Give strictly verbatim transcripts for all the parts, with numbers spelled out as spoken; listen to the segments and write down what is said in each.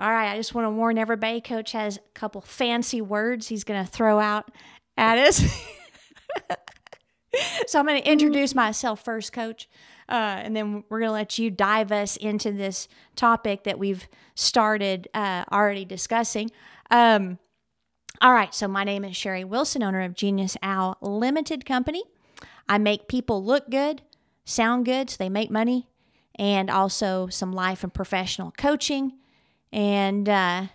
All right, I just want to warn everybody, Coach has a couple fancy words he's going to throw out at us. So I'm going to introduce myself first, Coach, uh, and then we're going to let you dive us into this topic that we've started uh, already discussing. Um, all right, so my name is Sherry Wilson, owner of Genius Owl Limited Company. I make people look good, sound good, so they make money, and also some life and professional coaching. And uh,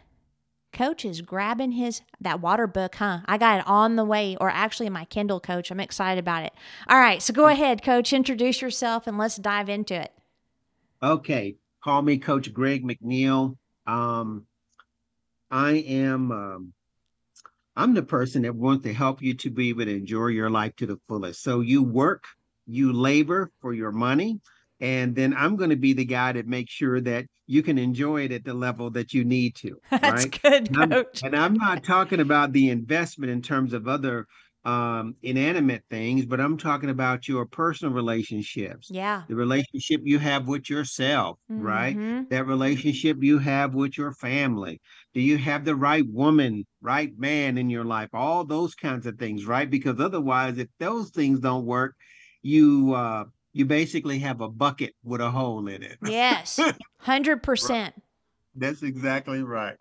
Coach is grabbing his, that water book, huh? I got it on the way, or actually my Kindle, Coach. I'm excited about it. All right, so go ahead, Coach. Introduce yourself, and let's dive into it. Okay. Call me Coach Greg McNeil. Um, I am, um, I'm the person that wants to help you to be able to enjoy your life to the fullest. So you work, you labor for your money. And then I'm going to be the guy that makes sure that you can enjoy it at the level that you need to. Right? That's good, and Coach. I'm, and I'm not talking about the investment in terms of other um, inanimate things, but I'm talking about your personal relationships. Yeah. The relationship you have with yourself, mm-hmm. right? That relationship you have with your family. Do you have the right woman, right man in your life? All those kinds of things, right? Because otherwise, if those things don't work, you... Uh, You basically have a bucket with a hole in it. Yes, one hundred percent. Right. That's exactly right.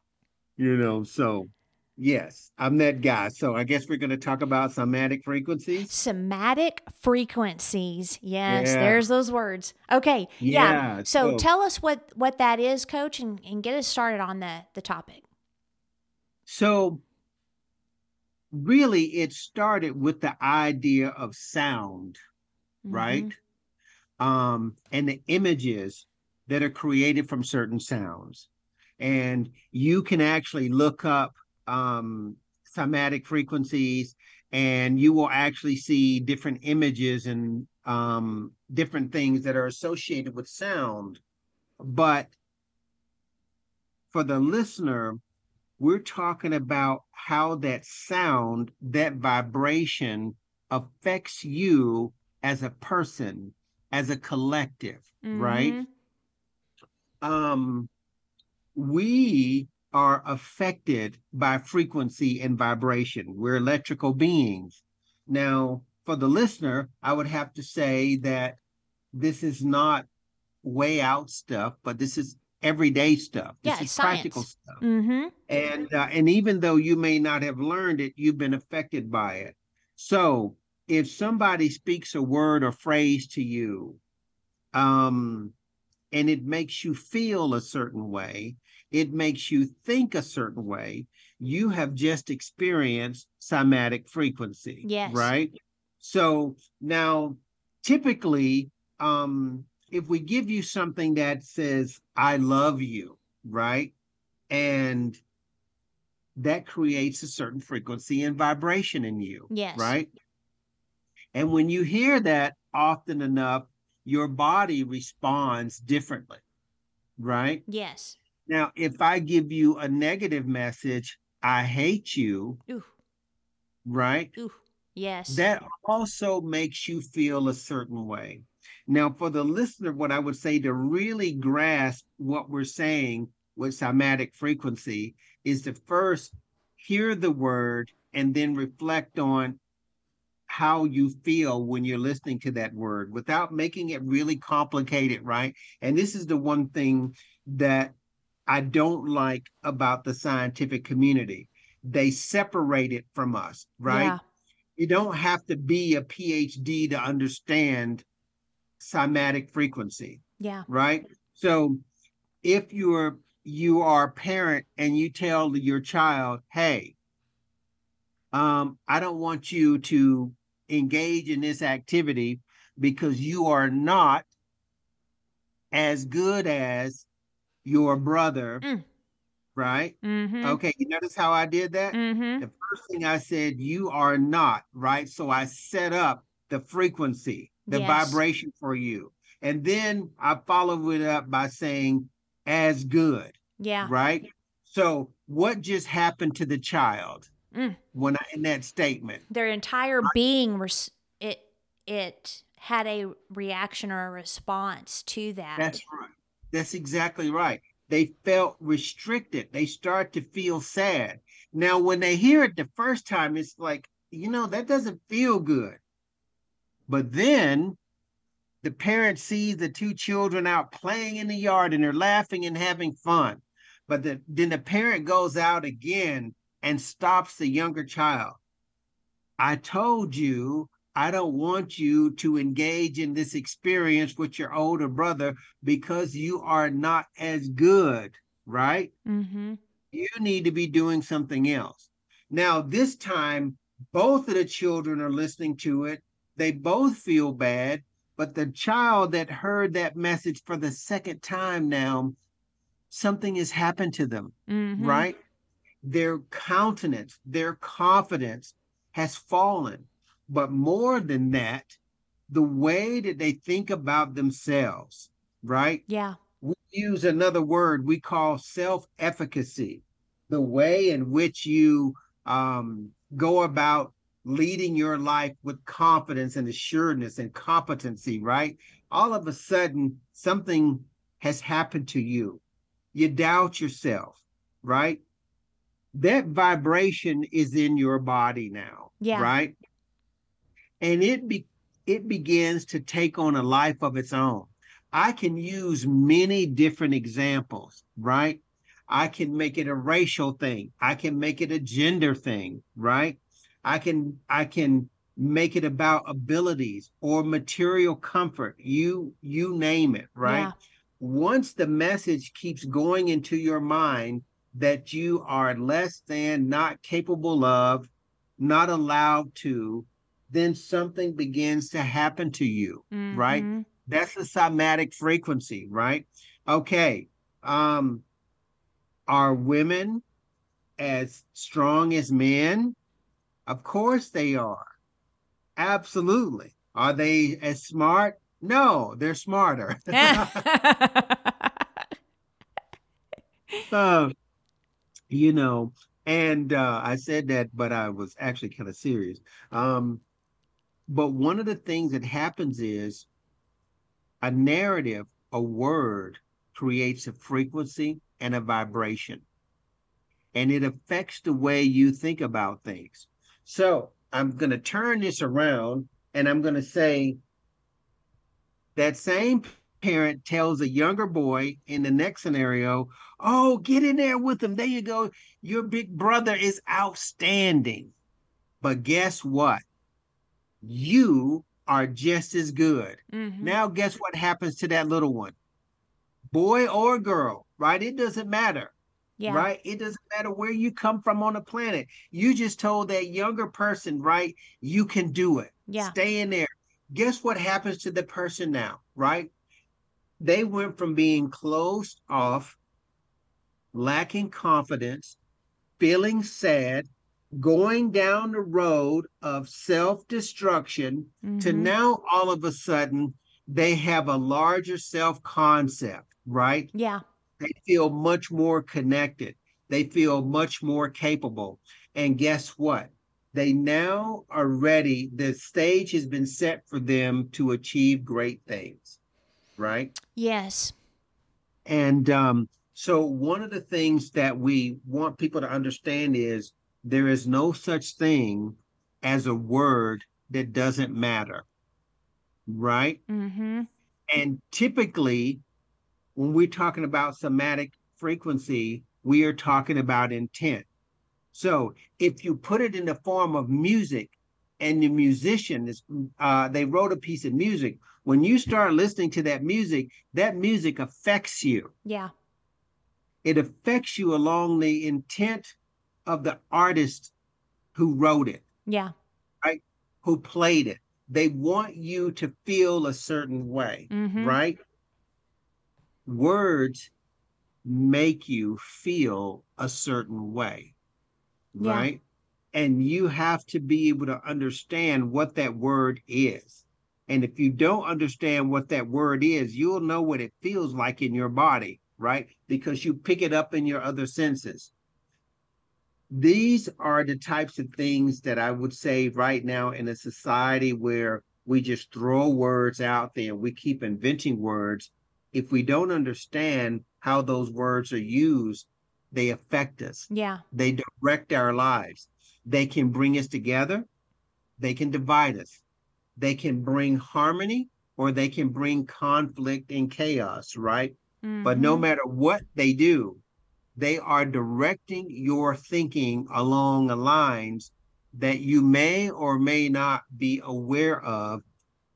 You know, so yes, I'm that guy. So I guess we're going to talk about somatic frequencies. Somatic frequencies. Yes, yeah. There's those words. Okay, yeah. yeah. So, so tell us what, what that is, Coach, and, and get us started on the, the topic. So really, it started with the idea of sound, mm-hmm. right? Um, and the images that are created from certain sounds. And you can actually look up um, cymatic frequencies, and you will actually see different images and um, different things that are associated with sound. But for the listener, we're talking about how that sound, that vibration affects you as a person, as a collective, mm-hmm. right? Um, we are affected by frequency and vibration. We're electrical beings. Now, for the listener, I would have to say that this is not way out stuff, but this is everyday stuff. This yeah, is science. Practical stuff. Mm-hmm. And, uh, and even though you may not have learned it, you've been affected by it. So, if somebody speaks a word or phrase to you, um, and it makes you feel a certain way, it makes you think a certain way, you have just experienced cymatic frequency, yes. right? So now, typically, um, if we give you something that says, I love you, right? And that creates a certain frequency and vibration in you, yes. right? And when you hear that often enough, your body responds differently, right? Yes. Now, if I give you a negative message, I hate you, ooh. Right? Ooh. Yes. That also makes you feel a certain way. Now, for the listener, what I would say to really grasp what we're saying with cymatic frequency is to first hear the word and then reflect on how you feel when you're listening to that word without making it really complicated, right? And this is the one thing that I don't like about the scientific community. They separate it from us, right? Yeah. You don't have to be a P H D to understand cymatic frequency, yeah. right? So if you're, you are a parent and you tell your child, hey, um, I don't want you to engage in this activity because you are not as good as your brother, mm. right? Mm-hmm. Okay, you notice how I did that? Mm-hmm. The first thing I said, you are not, right? So I set up the frequency, the yes. vibration for you. And then I follow it up by saying, as good, yeah, right? So what just happened to the child? Mm. When I, in that statement, their entire right. being res- it it had a reaction or a response to that. That's right. That's exactly right. They felt restricted. They start to feel sad. Now, when they hear it the first time, it's like, you know, that doesn't feel good. But then the parent sees the two children out playing in the yard and they're laughing and having fun. But the, then the parent goes out again and stops the younger child. I told you, I don't want you to engage in this experience with your older brother because you are not as good, right? Mm-hmm. You need to be doing something else. Now, this time, both of the children are listening to it. They both feel bad, but the child that heard that message for the second time now, something has happened to them, mm-hmm. right? Their countenance, their confidence has fallen. But more than that, the way that they think about themselves, right? Yeah. We use another word we call self-efficacy, the way in which you um, go about leading your life with confidence and assuredness and competency, right? All of a sudden, something has happened to you. You doubt yourself, right? That vibration is in your body now, yeah. right? And it be, it begins to take on a life of its own. I can use many different examples, right? I can make it a racial thing. I can make it a gender thing, right? I can I can make it about abilities or material comfort. You you name it, right? Yeah. Once the message keeps going into your mind that you are less than, not capable of, not allowed to, then something begins to happen to you, mm-hmm. right? That's the cymatic frequency, right? Okay, um, are women as strong as men? Of course they are. Absolutely. Are they as smart? No, they're smarter. So, you know, and uh, I said that, but I was actually kind of serious. Um, But one of the things that happens is a narrative, a word creates a frequency and a vibration. And it affects the way you think about things. So I'm going to turn this around and I'm going to say that same parent tells a younger boy in the next scenario, oh, get in there with him. There you go. Your big brother is outstanding. But guess what? You are just as good. Mm-hmm. Now, guess what happens to that little one? Boy or girl, right? It doesn't matter, yeah. right? It doesn't matter where you come from on the planet. You just told that younger person, right? You can do it. Yeah. Stay in there. Guess what happens to the person now, right? They went from being closed off, lacking confidence, feeling sad, going down the road of self-destruction mm-hmm. to now all of a sudden they have a larger self-concept, right? Yeah. They feel much more connected. They feel much more capable. And guess what? They now are ready. The stage has been set for them to achieve great things, right? Yes. And um, so one of the things that we want people to understand is there is no such thing as a word that doesn't matter, right? Mm-hmm. And typically, when we're talking about somatic frequency, we are talking about intent. So if you put it in the form of music and the musician, is, uh, they wrote a piece of music. When you start listening to that music, that music affects you. Yeah. It affects you along the intent of the artist who wrote it, yeah, right, who played it. They want you to feel a certain way, mm-hmm. right? Words make you feel a certain way, yeah. right? And you have to be able to understand what that word is. And if you don't understand what that word is, you'll know what it feels like in your body, right? Because you pick it up in your other senses. These are the types of things that I would say right now in a society where we just throw words out there and we keep inventing words. if we don't understand how those words are used, they affect us. Yeah. They direct our lives. They can bring us together. They can divide us. They can bring harmony, or they can bring conflict and chaos, right? Mm-hmm. But no matter what they do, they are directing your thinking along the lines that you may or may not be aware of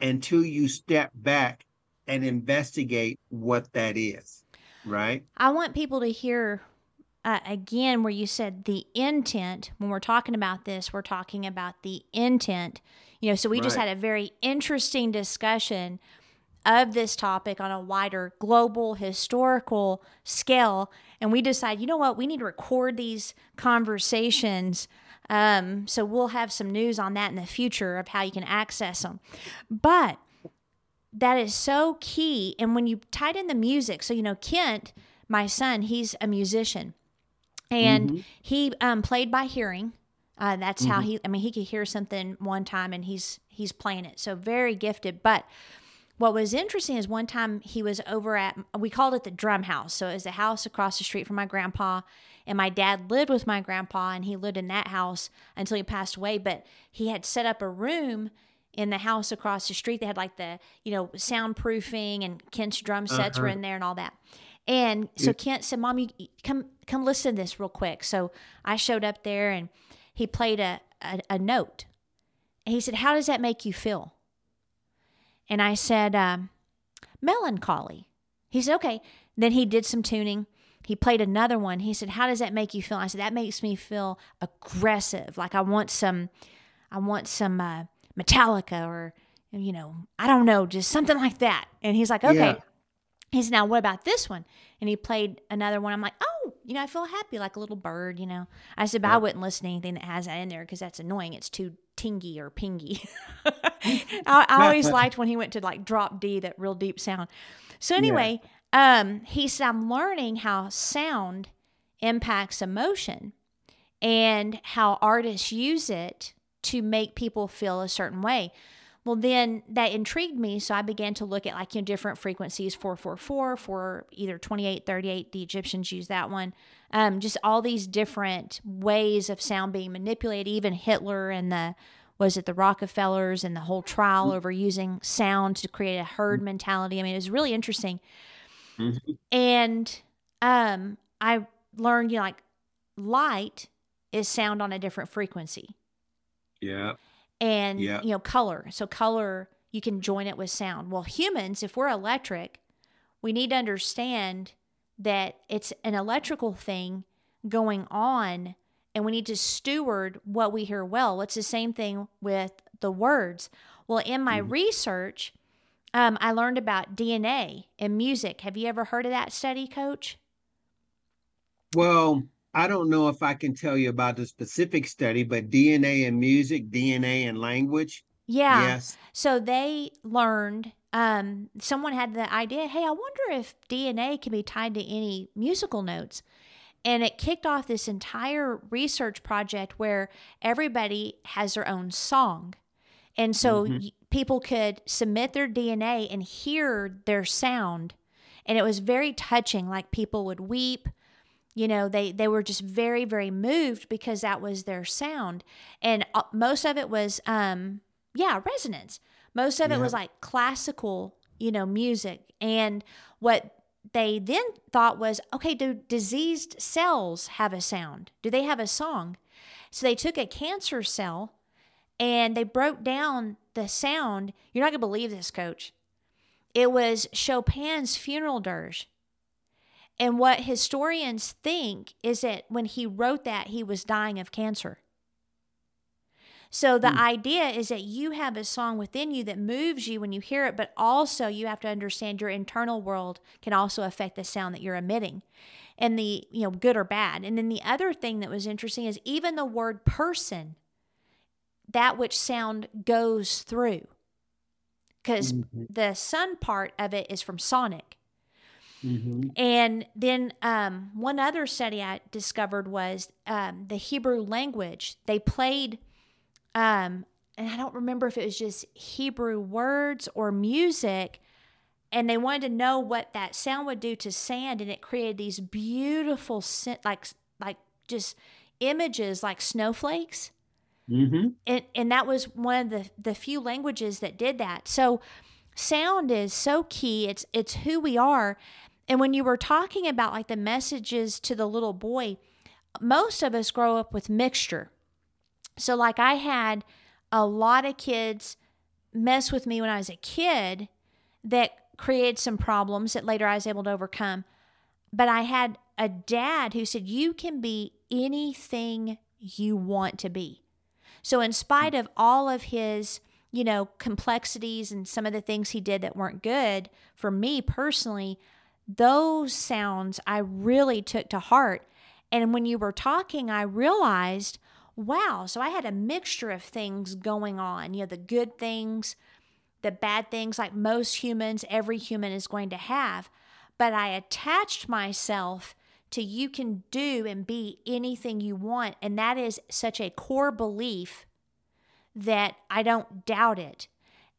until you step back and investigate what that is, right? I want people to hear, uh, again, where you said the intent. When we're talking about this, we're talking about the intent. You know, so we right. just had a very interesting discussion of this topic on a wider global historical scale. And we decide, you know what, we need to record these conversations. Um, so we'll have some news on that in the future of how you can access them. But that is so key. And when you tied in the music, so, you know, Kent, my son, he's a musician, and mm-hmm. he um, played by hearing. Uh, that's mm-hmm. how he, I mean, he could hear something one time and he's, he's playing it. So very gifted. But what was interesting is one time he was over at, we called it the drum house. So it was the house across the street from my grandpa. And my dad lived with my grandpa, and he lived in that house until he passed away. But he had set up a room in the house across the street. They had like the, you know, soundproofing, and Kent's drum sets uh-huh. were in there and all that. And so Kent said, Mom, you come, come listen to this real quick. So I showed up there, and he played a, a, a note. And he said, how does that make you feel? And I said, um, melancholy. He said, okay. Then he did some tuning. He played another one. He said, how does that make you feel? I said, that makes me feel aggressive. Like I want some, I want some uh, Metallica, or, you know, I don't know, just something like that. And he's like, okay. Yeah. He said, now what about this one? And he played another one. I'm like, oh, you know, I feel happy, like a little bird, you know. I said, but yeah. I wouldn't listen to anything that has that in there because that's annoying. It's too tingy or pingy. I, I always liked when he went to like drop D, that real deep sound. So anyway, yeah. Um, he said, I'm learning how sound impacts emotion and how artists use it to make people feel a certain way. Well, then that intrigued me. So I began to look at like, you know, different frequencies, four four four, for either twenty-eight, thirty-eight, the Egyptians use that one. Um, just all these different ways of sound being manipulated, even Hitler and the, was it the Rockefellers and the whole trial over using sound to create a herd mentality. I mean, it was really interesting. Mm-hmm. And um, I learned, you know, like light is sound on a different frequency. Yeah. And, yeah. you know, color. So color, you can join it with sound. Well, humans, if we're electric, we need to understand that it's an electrical thing going on, and we need to steward what we hear well. It's the same thing with the words. Well, in my mm-hmm. research, Um, I learned about D N A in music. Have you ever heard of that study, Coach? Well, I don't know if I can tell you about the specific study, but D N A in music, D N A in language. Yeah. Yes. So they learned, um, someone had the idea, hey, I wonder if D N A can be tied to any musical notes. And it kicked off this entire research project where everybody has their own song. And so mm-hmm. y- people could submit their D N A and hear their sound. And it was very touching. Like people would weep, you know, they, they were just very, very moved because that was their sound. And uh, most of it was, um, yeah, resonance. Most of yeah. it was like classical, you know, music. And what they then thought was, okay, do diseased cells have a sound? Do they have a song? So they took a cancer cell, and they broke down the sound. You're not going to believe this, Coach. It was Chopin's funeral dirge. And what historians think is that when he wrote that, he was dying of cancer. So the mm. idea is that you have a song within you that moves you when you hear it, but also you have to understand your internal world can also affect the sound that you're emitting, and the, you know, good or bad. And then the other thing that was interesting is even the word person, that which sound goes through, because mm-hmm. the sun part of it is from sonic. Mm-hmm. And then um, one other study I discovered was um, the Hebrew language. They played, um, and I don't remember if it was just Hebrew words or music, And they wanted to know what that sound would do to sand, and it created these beautiful, like, like just images like snowflakes. Mm-hmm. And and that was one of the, the few languages that did that. So sound is so key. It's it's who we are. And when you were talking about like the messages to the little boy, most of us grow up with mixture. So like I had a lot of kids mess with me when I was a kid that created some problems that later I was able to overcome. But I had a dad who said, you can be anything you want to be. So in spite of all of his, you know, complexities and some of the things he did that weren't good for me personally, those sounds I really took to heart. And when you were talking, I realized, wow, so I had a mixture of things going on, you know, the good things, the bad things, like most humans, every human is going to have. But I attached myself to you can do and be anything you want. And that is such a core belief that I don't doubt it.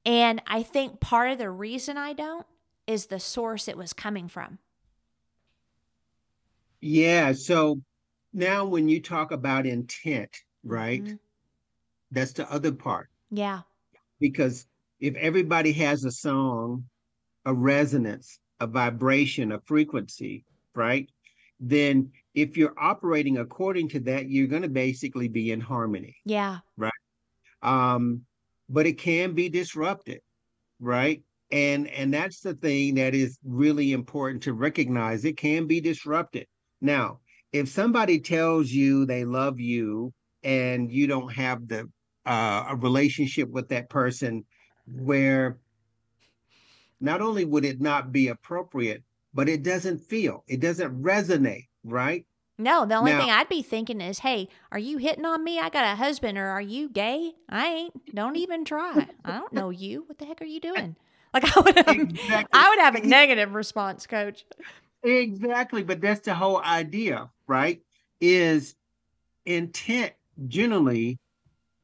And I think part of the reason I don't is the source it was coming from. Yeah. So now when you talk about intent, right? Mm-hmm. That's the other part. Yeah. Because if everybody has a song, a resonance, a vibration, a frequency, right? Then if you're operating according to that, you're going to basically be in harmony. Yeah. Right. Um, but it can be disrupted. Right. And, and that's the thing that is really important to recognize. It can be disrupted. Now, if somebody tells you they love you and you don't have the, uh, a relationship with that person where not only would it not be appropriate, but it doesn't feel, it doesn't resonate, right? No, the only now, thing I'd be thinking is, hey, are you hitting on me? I got a husband, or are you gay? I ain't, don't even try. I don't know you. What the heck are you doing? Like I would have, exactly. I would have a negative response, Coach. Exactly. But that's the whole idea, right? Is intent generally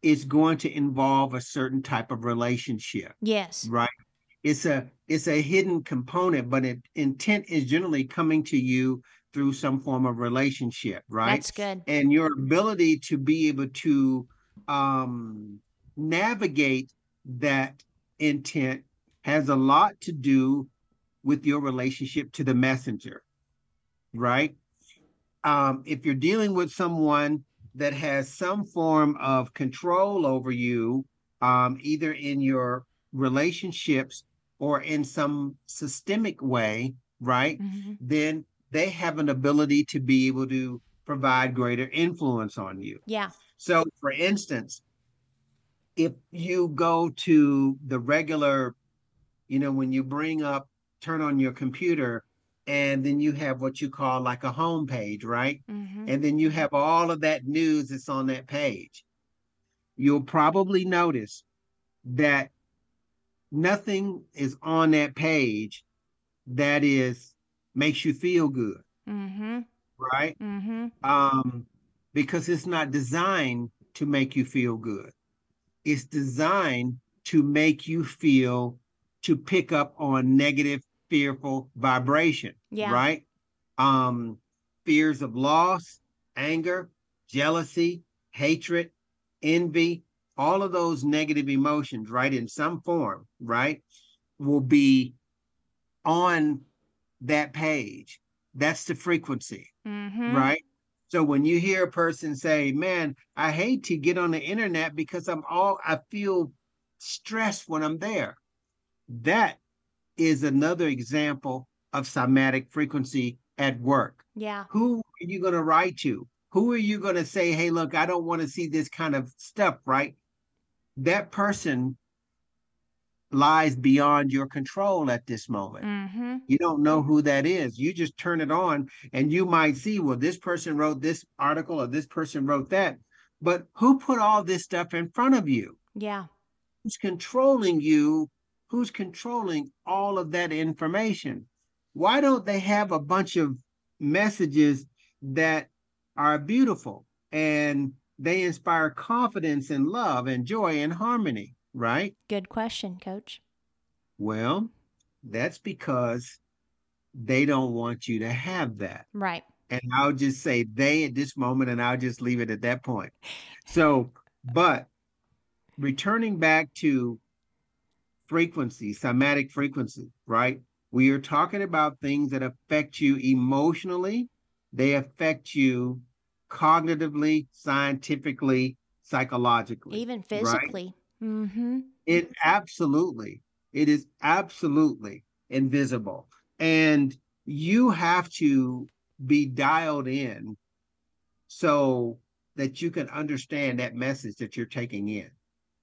is going to involve a certain type of relationship. Yes. Right. It's a it's a hidden component, but it, intent is generally coming to you through some form of relationship, right? That's good. And your ability to be able to um, navigate that intent has a lot to do with your relationship to the messenger, right? Um, if you're dealing with someone that has some form of control over you, um, either in your relationships or in some systemic way, right? Mm-hmm. Then they have an ability to be able to provide greater influence on you. Yeah. So for instance, if you go to the regular, you know, when you bring up, turn on your computer, and then you have what you call like a home page, right? Mm-hmm. And then you have all of that news that's on that page. You'll probably notice that nothing is on that page that is makes you feel good, mm-hmm. right? Mm-hmm. Um, because it's not designed to make you feel good. It's designed to make you feel, to pick up on negative, fearful vibration, yeah. right? Um, fears of loss, anger, jealousy, hatred, envy, all of those negative emotions, right, in some form, right, will be on that page. That's the frequency, mm-hmm. right? So when you hear a person say, man, I hate to get on the internet because I'm all, I feel stressed when I'm there. That is another example of cymatic frequency at work. Yeah. Who are you going to write to? Who are you going to say, hey, look, I don't want to see this kind of stuff, right? That person lies beyond your control at this moment. Mm-hmm. You don't know who that is. You just turn it on and you might see, well, this person wrote this article or this person wrote that. But who put all this stuff in front of you? Yeah. Who's controlling you? Who's controlling all of that information? Why don't they have a bunch of messages that are beautiful and they inspire confidence and love and joy and harmony, right? Good question, Coach. Well, that's because they don't want you to have that. Right. And I'll just say they at this moment, and I'll just leave it at that point. So, but returning back to frequency, cymatic frequency, right? We are talking about things that affect you emotionally. They affect you cognitively, scientifically, psychologically. Even physically. Right? Mm-hmm. It absolutely, it is absolutely invisible. And you have to be dialed in so that you can understand that message that you're taking in.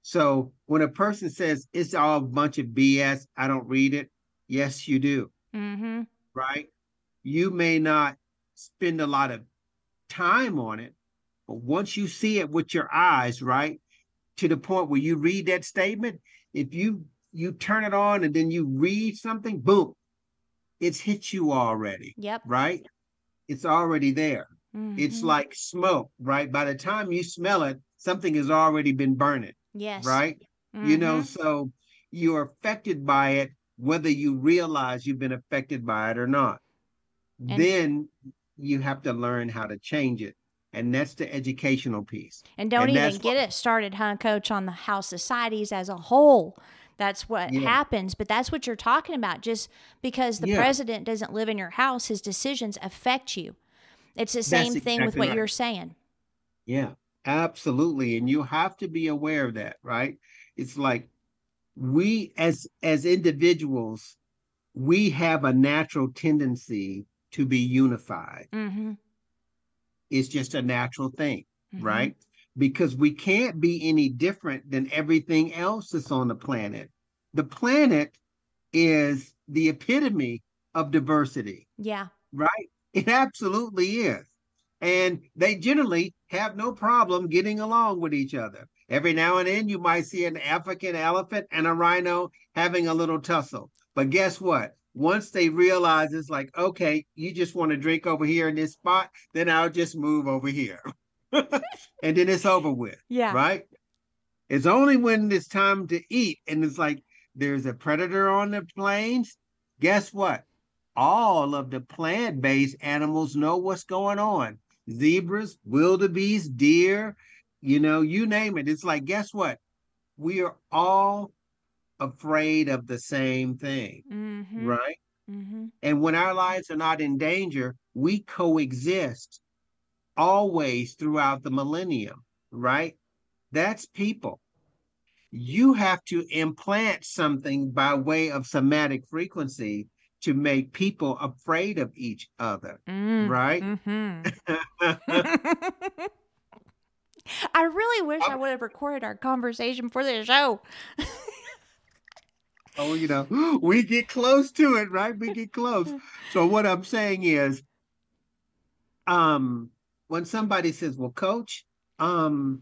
So when a person says, it's all a bunch of B S, I don't read it. Yes, you do. Mm-hmm. Right? You may not spend a lot of time on it, but once you see it with your eyes, right, to the point where you read that statement, if you you turn it on and then you read something, boom, it's hit you already. Yep. Right? It's already there. Mm-hmm. It's like smoke, right? By the time you smell it, something has already been burning. Yes. Right? Mm-hmm. You know, so you're affected by it, whether you realize you've been affected by it or not. And then you have to learn how to change it. And that's the educational piece. And don't and even get what, it started, huh, Coach, on the how societies as a whole. That's what yeah. happens. But that's what you're talking about. Just because the yeah. president doesn't live in your house, his decisions affect you. It's the same that's thing exactly with what right. you're saying. Yeah, absolutely. And you have to be aware of that, right? It's like we as as individuals, we have a natural tendency to be unified. Mm-hmm. It's just a natural thing, mm-hmm. right? Because we can't be any different than everything else that's on the planet. The planet is the epitome of diversity. Yeah. Right? It absolutely is. And they generally have no problem getting along with each other. Every now and then you might see an African elephant and a rhino having a little tussle. But guess what? Once they realize it's like, okay, you just want to drink over here in this spot, then I'll just move over here. And then it's over with. Yeah. Right? It's only when it's time to eat and it's like there's a predator on the plains. Guess what? All of the plant-based animals know what's going on. Zebras, wildebeest, deer, you know, you name it. It's like, guess what? We are all afraid of the same thing. Mm-hmm. Right? Mm-hmm. And when our lives are not in danger, we coexist always throughout the millennium, right? That's people. You have to implant something by way of somatic frequency to make people afraid of each other, mm, right? Mm-hmm. I really wish I would have recorded our conversation for this show. Oh, you know, we get close to it, right? We get close. So what I'm saying is, um, when somebody says, well, Coach, um,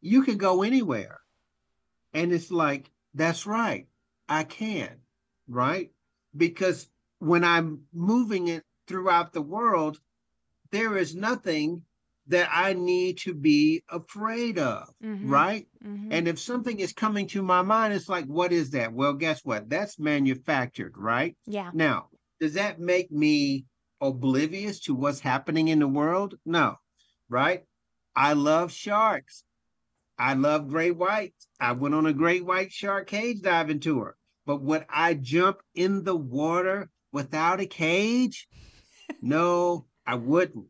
you can go anywhere. And it's like, that's right. I can, right? Because when I'm moving it throughout the world, there is nothing that I need to be afraid of, mm-hmm. right? Mm-hmm. And if something is coming to my mind, it's like, what is that? Well, guess what? That's manufactured, right? Yeah. Now, does that make me oblivious to what's happening in the world? No, right? I love sharks. I love great whites. I went on a great white shark cage diving tour. But would I jump in the water without a cage? No, I wouldn't.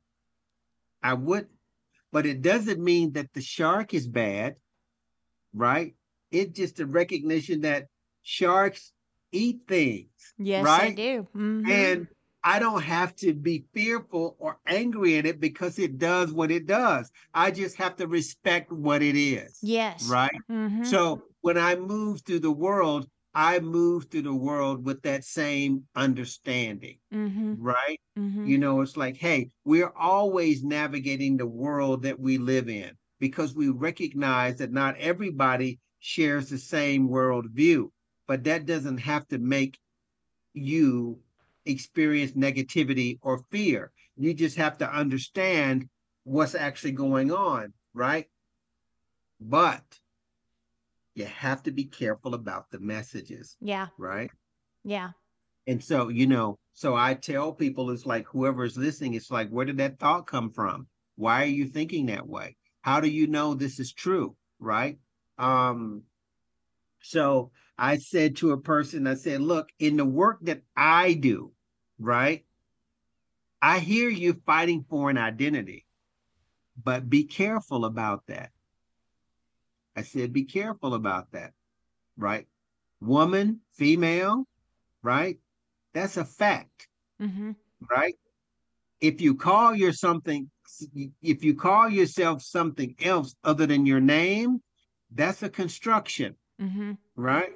I wouldn't. But it doesn't mean that the shark is bad, right? It's just a recognition that sharks eat things. Yes, right? They do. Mm-hmm. And I don't have to be fearful or angry at it because it does what it does. I just have to respect what it is. Yes. Right? Mm-hmm. So when I move through the world, I move through the world with that same understanding, mm-hmm. right? Mm-hmm. You know, it's like, hey, we're always navigating the world that we live in because we recognize that not everybody shares the same worldview, but that doesn't have to make you experience negativity or fear. You just have to understand what's actually going on, right? But you have to be careful about the messages. Yeah. Right? Yeah. And so, you know, so I tell people, it's like, whoever's listening, it's like, where did that thought come from? Why are you thinking that way? How do you know this is true? Right. Um, so I said to a person, I said, look, in the work that I do, right, I hear you fighting for an identity, but be careful about that. I said, be careful about that, right? Woman, female, right? That's a fact, mm-hmm. right? If you call your something, if you call yourself something else other than your name, that's a construction, mm-hmm. right?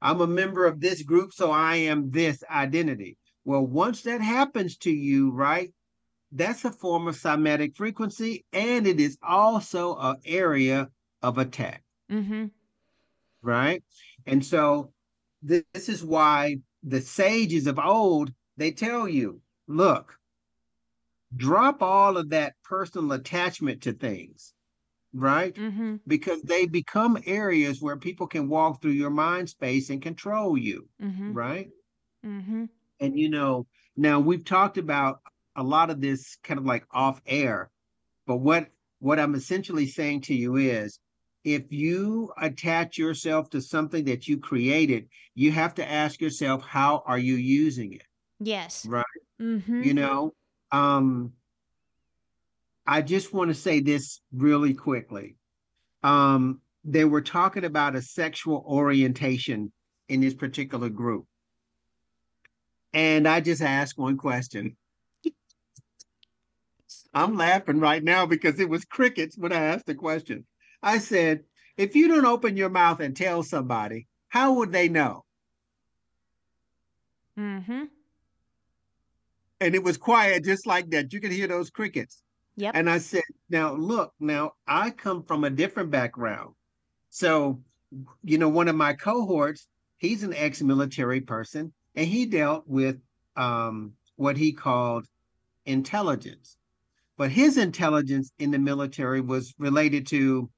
I'm a member of this group, so I am this identity. Well, once that happens to you, right, that's a form of cymatic frequency, and it is also an area of attack, mm-hmm. right? And so th- this is why the sages of old, they tell you, look, drop all of that personal attachment to things, right? Mm-hmm. Because they become areas where people can walk through your mind space and control you, mm-hmm. right? Mm-hmm. And, you know, now we've talked about a lot of this kind of like off air, but what, what I'm essentially saying to you is, if you attach yourself to something that you created, you have to ask yourself, how are you using it? Yes. Right. Mm-hmm. You know, um, I just want to say this really quickly. Um, they were talking about a sexual orientation in this particular group. And I just asked one question. I'm laughing right now because it was crickets when I asked the question. I said, if you don't open your mouth and tell somebody, how would they know? Mm-hmm. And it was quiet just like that. You could hear those crickets. Yep. And I said, now look, now I come from a different background. So, you know, one of my cohorts, he's an ex-military person. And he dealt with um, what he called intelligence. But his intelligence in the military was related to,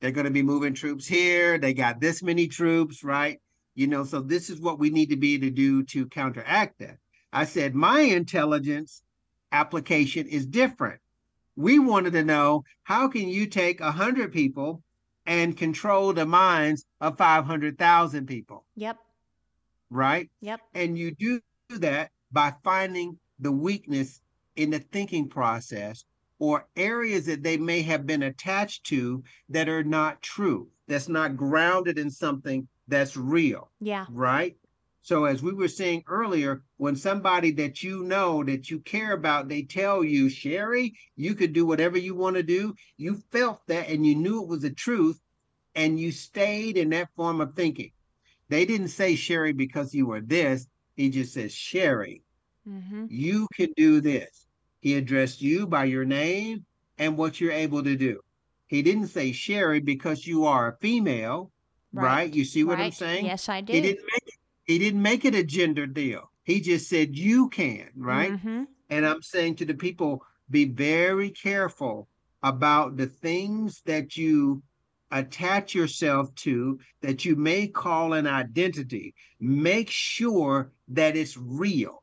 they're going to be moving troops here. They got this many troops, right? You know, so this is what we need to be to do to counteract that. I said, my intelligence application is different. We wanted to know, how can you take one hundred people and control the minds of five hundred thousand people? Yep. Right? Yep. And you do that by finding the weakness in the thinking process or areas that they may have been attached to that are not true, that's not grounded in something that's real. Yeah. Right? So as we were saying earlier, when somebody that you know, that you care about, they tell you, Sherry, you could do whatever you want to do. You felt that and you knew it was the truth and you stayed in that form of thinking. They didn't say, Sherry, because you were this. He just says, Sherry, mm-hmm. you can do this. He addressed you by your name and what you're able to do. He didn't say, Sherry, because you are a female, right? right? You see what right. I'm saying? Yes, I do. He didn't make it, he didn't make it a gender deal. He just said, you can, right? Mm-hmm. And I'm saying to the people, be very careful about the things that you attach yourself to that you may call an identity. Make sure that it's real,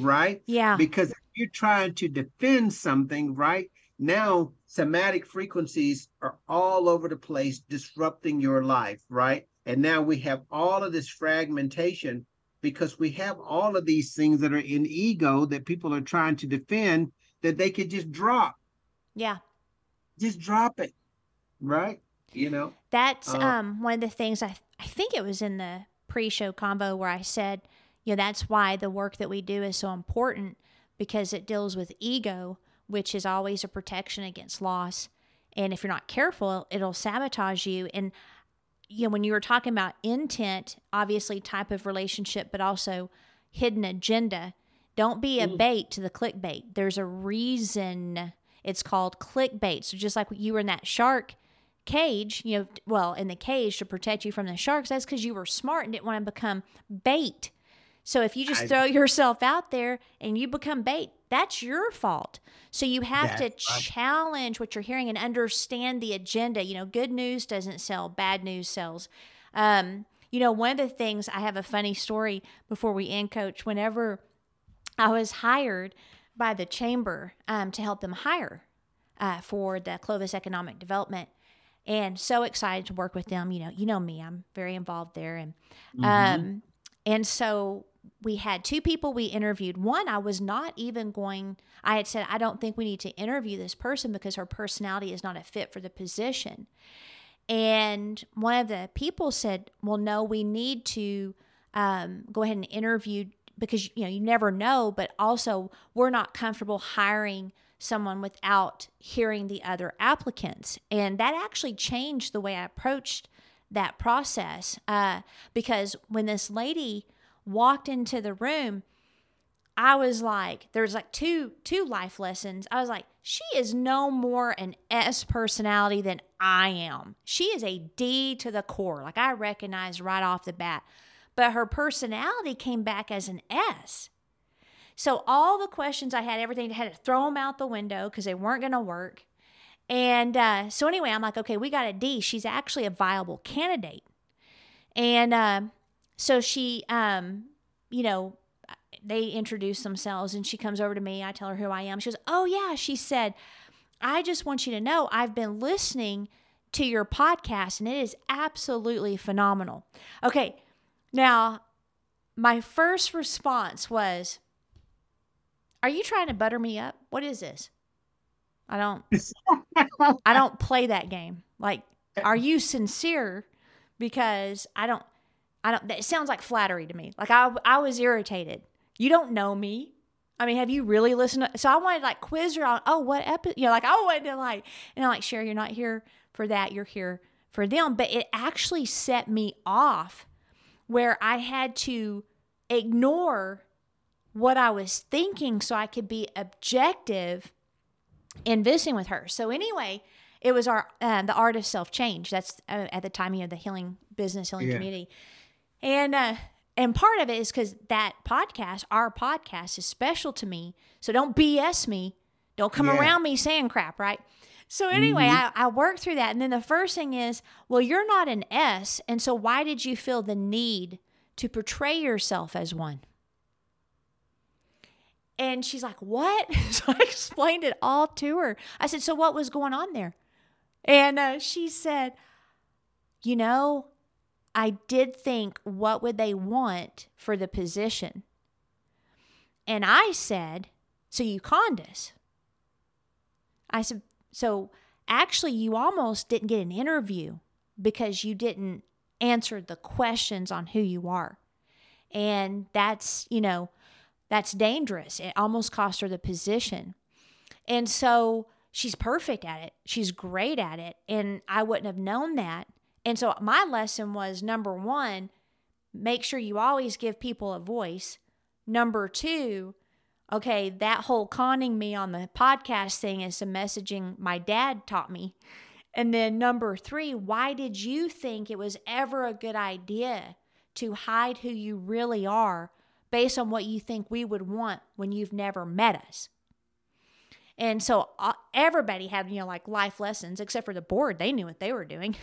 right? Yeah. Because if you're trying to defend something, right? Now, somatic frequencies are all over the place disrupting your life, right? And now we have all of this fragmentation because we have all of these things that are in ego that people are trying to defend that they could just drop. Yeah. Just drop it, right? You know, that's uh, um, one of the things I, th- I think it was in the pre-show combo where I said, you know, that's why the work that we do is so important because it deals with ego, which is always a protection against loss. And if you're not careful, it'll sabotage you. And, you know, when you were talking about intent, obviously type of relationship, but also hidden agenda, don't be a bait to the clickbait. There's a reason it's called clickbait. So just like you were in that shark cage, you know, well, in the cage to protect you from the sharks, that's because you were smart and didn't want to become bait. So if you just I, throw yourself out there and you become bait, that's your fault. So you have to challenge what you're hearing and understand the agenda. You know, good news doesn't sell, bad news sells. Um, You know, one of the things, I have a funny story before we end, Coach. Whenever I was hired by the chamber um, to help them hire uh, for the Clovis Economic Development, and so excited to work with them. You know, you know me, I'm very involved there. And, mm-hmm. um, and so we had two people we interviewed. One, I was not even going, I had said, I don't think we need to interview this person because her personality is not a fit for the position. And one of the people said, well, no, we need to um, go ahead and interview because, you know, you never know, but also we're not comfortable hiring someone without hearing the other applicants. And that actually changed the way I approached that process uh, because when this lady walked into the room, I was like, there's like two two life lessons. I was like, she is no more an S personality than I am. She is a D to the core. Like I recognized right off the bat, but her personality came back as an S. So all the questions I had, everything, I had to throw them out the window because they weren't going to work. And uh, so anyway, I'm like, okay, we got a D. She's actually a viable candidate. And uh, so she, um, you know, they introduce themselves and she comes over to me. I tell her who I am. She goes, oh yeah. She said, I just want you to know I've been listening to your podcast and it is absolutely phenomenal. Okay. Now my first response was, are you trying to butter me up? What is this? I don't, I don't play that game. Like, are you sincere? Because I don't, I don't, that sounds like flattery to me. Like I, I was irritated. You don't know me. I mean, have you really listened to, so I wanted to like quiz her on, oh, what episode, you know, like I wanted to like, and I'm like, Sherry, you're not here for that. You're here for them. But it actually set me off where I had to ignore what I was thinking so I could be objective in visiting with her. So anyway, it was our, uh, the art of self-change. That's uh, at the time, you know, the healing business, healing yeah. community. And, uh, and part of it is because that podcast, our podcast is special to me. So don't B S me. Don't come yeah. around me saying crap, right? So anyway, mm-hmm. I, I worked through that. And then the first thing is, well, you're not an S. And so why did you feel the need to portray yourself as one? And she's like, what? So I explained it all to her. I said, so what was going on there? And uh, she said, you know, I did think, what would they want for the position? And I said, so you conned us. I said, so actually you almost didn't get an interview because you didn't answer the questions on who you are. And that's, you know, that's dangerous. It almost cost her the position. And so she's perfect at it. She's great at it. And I wouldn't have known that. And so my lesson was, number one, make sure you always give people a voice. Number two, okay, that whole conning me on the podcast thing is some messaging my dad taught me. And then number three, why did you think it was ever a good idea to hide who you really are based on what you think we would want when you've never met us? And so uh, everybody had, you know, like life lessons, except for the board. They knew what they were doing.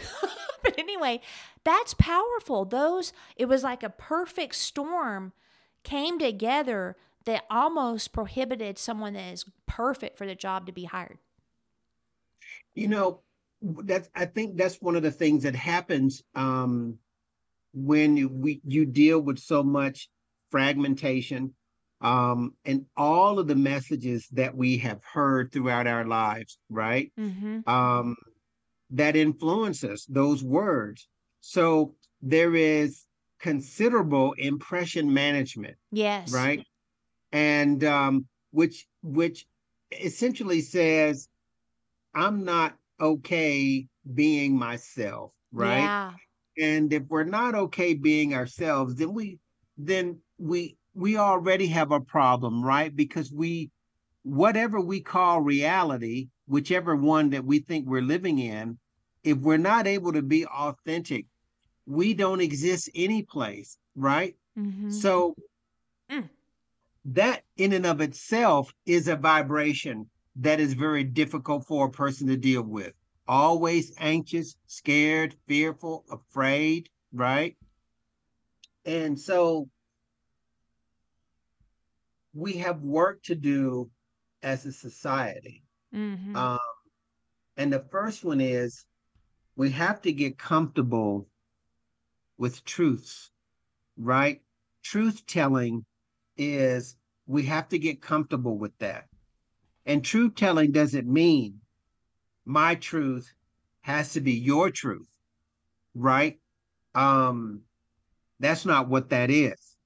But anyway, that's powerful. Those, it was like a perfect storm came together that almost prohibited someone that is perfect for the job to be hired. You know, that's, I think that's one of the things that happens um, when you, we, you deal with so much fragmentation, um, and all of the messages that we have heard throughout our lives, right? Mm-hmm. Um, that influence us, those words. So there is considerable impression management. Yes. Right? And um, which which essentially says, I'm not okay being myself, right? Yeah. And if we're not okay being ourselves, then we then we we already have a problem, right? Because we, whatever we call reality, whichever one that we think we're living in, if we're not able to be authentic, we don't exist any place, right? Mm-hmm. So mm. that in and of itself is a vibration that is very difficult for a person to deal with. Always anxious, scared, fearful, afraid, right? And so we have work to do as a society. Mm-hmm. Um, and the first one is we have to get comfortable with truths, right? Truth telling is we have to get comfortable with that. And truth telling doesn't mean my truth has to be your truth, right? Um, that's not what that is.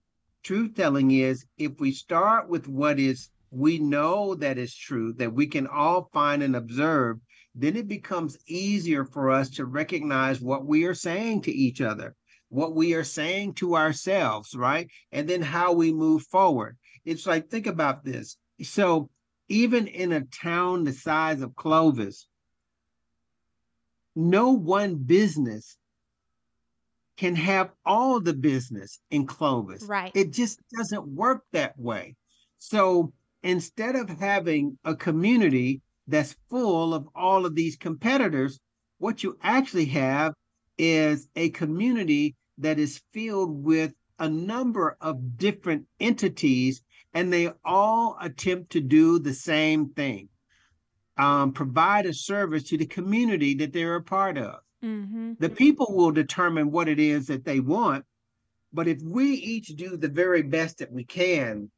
Truth telling is if we start with what is we know that is true, that we can all find and observe, then it becomes easier for us to recognize what we are saying to each other, what we are saying to ourselves, right? And then how we move forward. It's like, think about this. So even in a town the size of Clovis, no one business can have all the business in Clovis. Right. It just doesn't work that way. So instead of having a community that's full of all of these competitors, what you actually have is a community that is filled with a number of different entities, and they all attempt to do the same thing, um, provide a service to the community that they're a part of. Mm-hmm. The people will determine what it is that they want, but if we each do the very best that we can,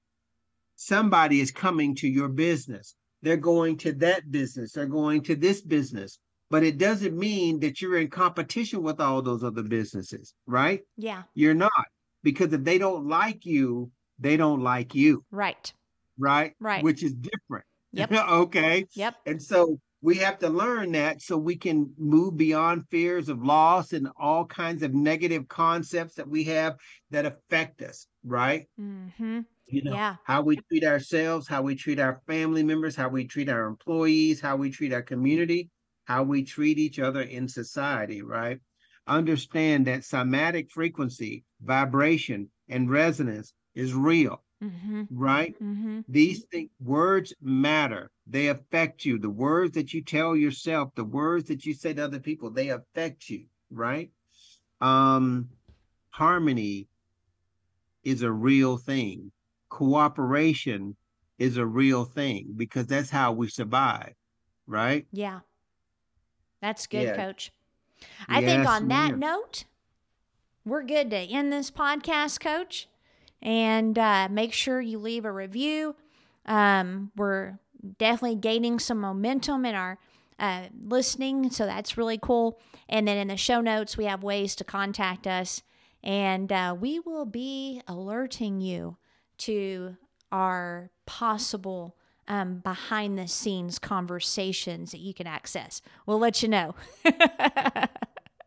somebody is coming to your business. They're going to that business. They're going to this business. But it doesn't mean that you're in competition with all those other businesses, right? Yeah. You're not, because if they don't like you, they don't like you. Right. Right. Right. Which is different. Yep. Okay. Yep. And so we have to learn that so we can move beyond fears of loss and all kinds of negative concepts that we have that affect us. Right. Mm-hmm. You know, yeah. How we treat ourselves, how we treat our family members, how we treat our employees, how we treat our community, how we treat each other in society, right? Understand that cymatic frequency, vibration, and resonance is real, mm-hmm. right? Mm-hmm. These things, words matter. They affect you. The words that you tell yourself, the words that you say to other people, they affect you, right? Um, harmony is a real thing. Cooperation is a real thing, because that's how we survive, right? Yeah. That's good, yeah. Coach. I yes, think on that yeah. note, we're good to end this podcast, Coach. And uh, make sure you leave a review. Um, we're definitely gaining some momentum in our uh, listening, so that's really cool. And then in the show notes, we have ways to contact us. And uh, we will be alerting you to our possible Um, behind the scenes conversations that you can access. We'll let you know.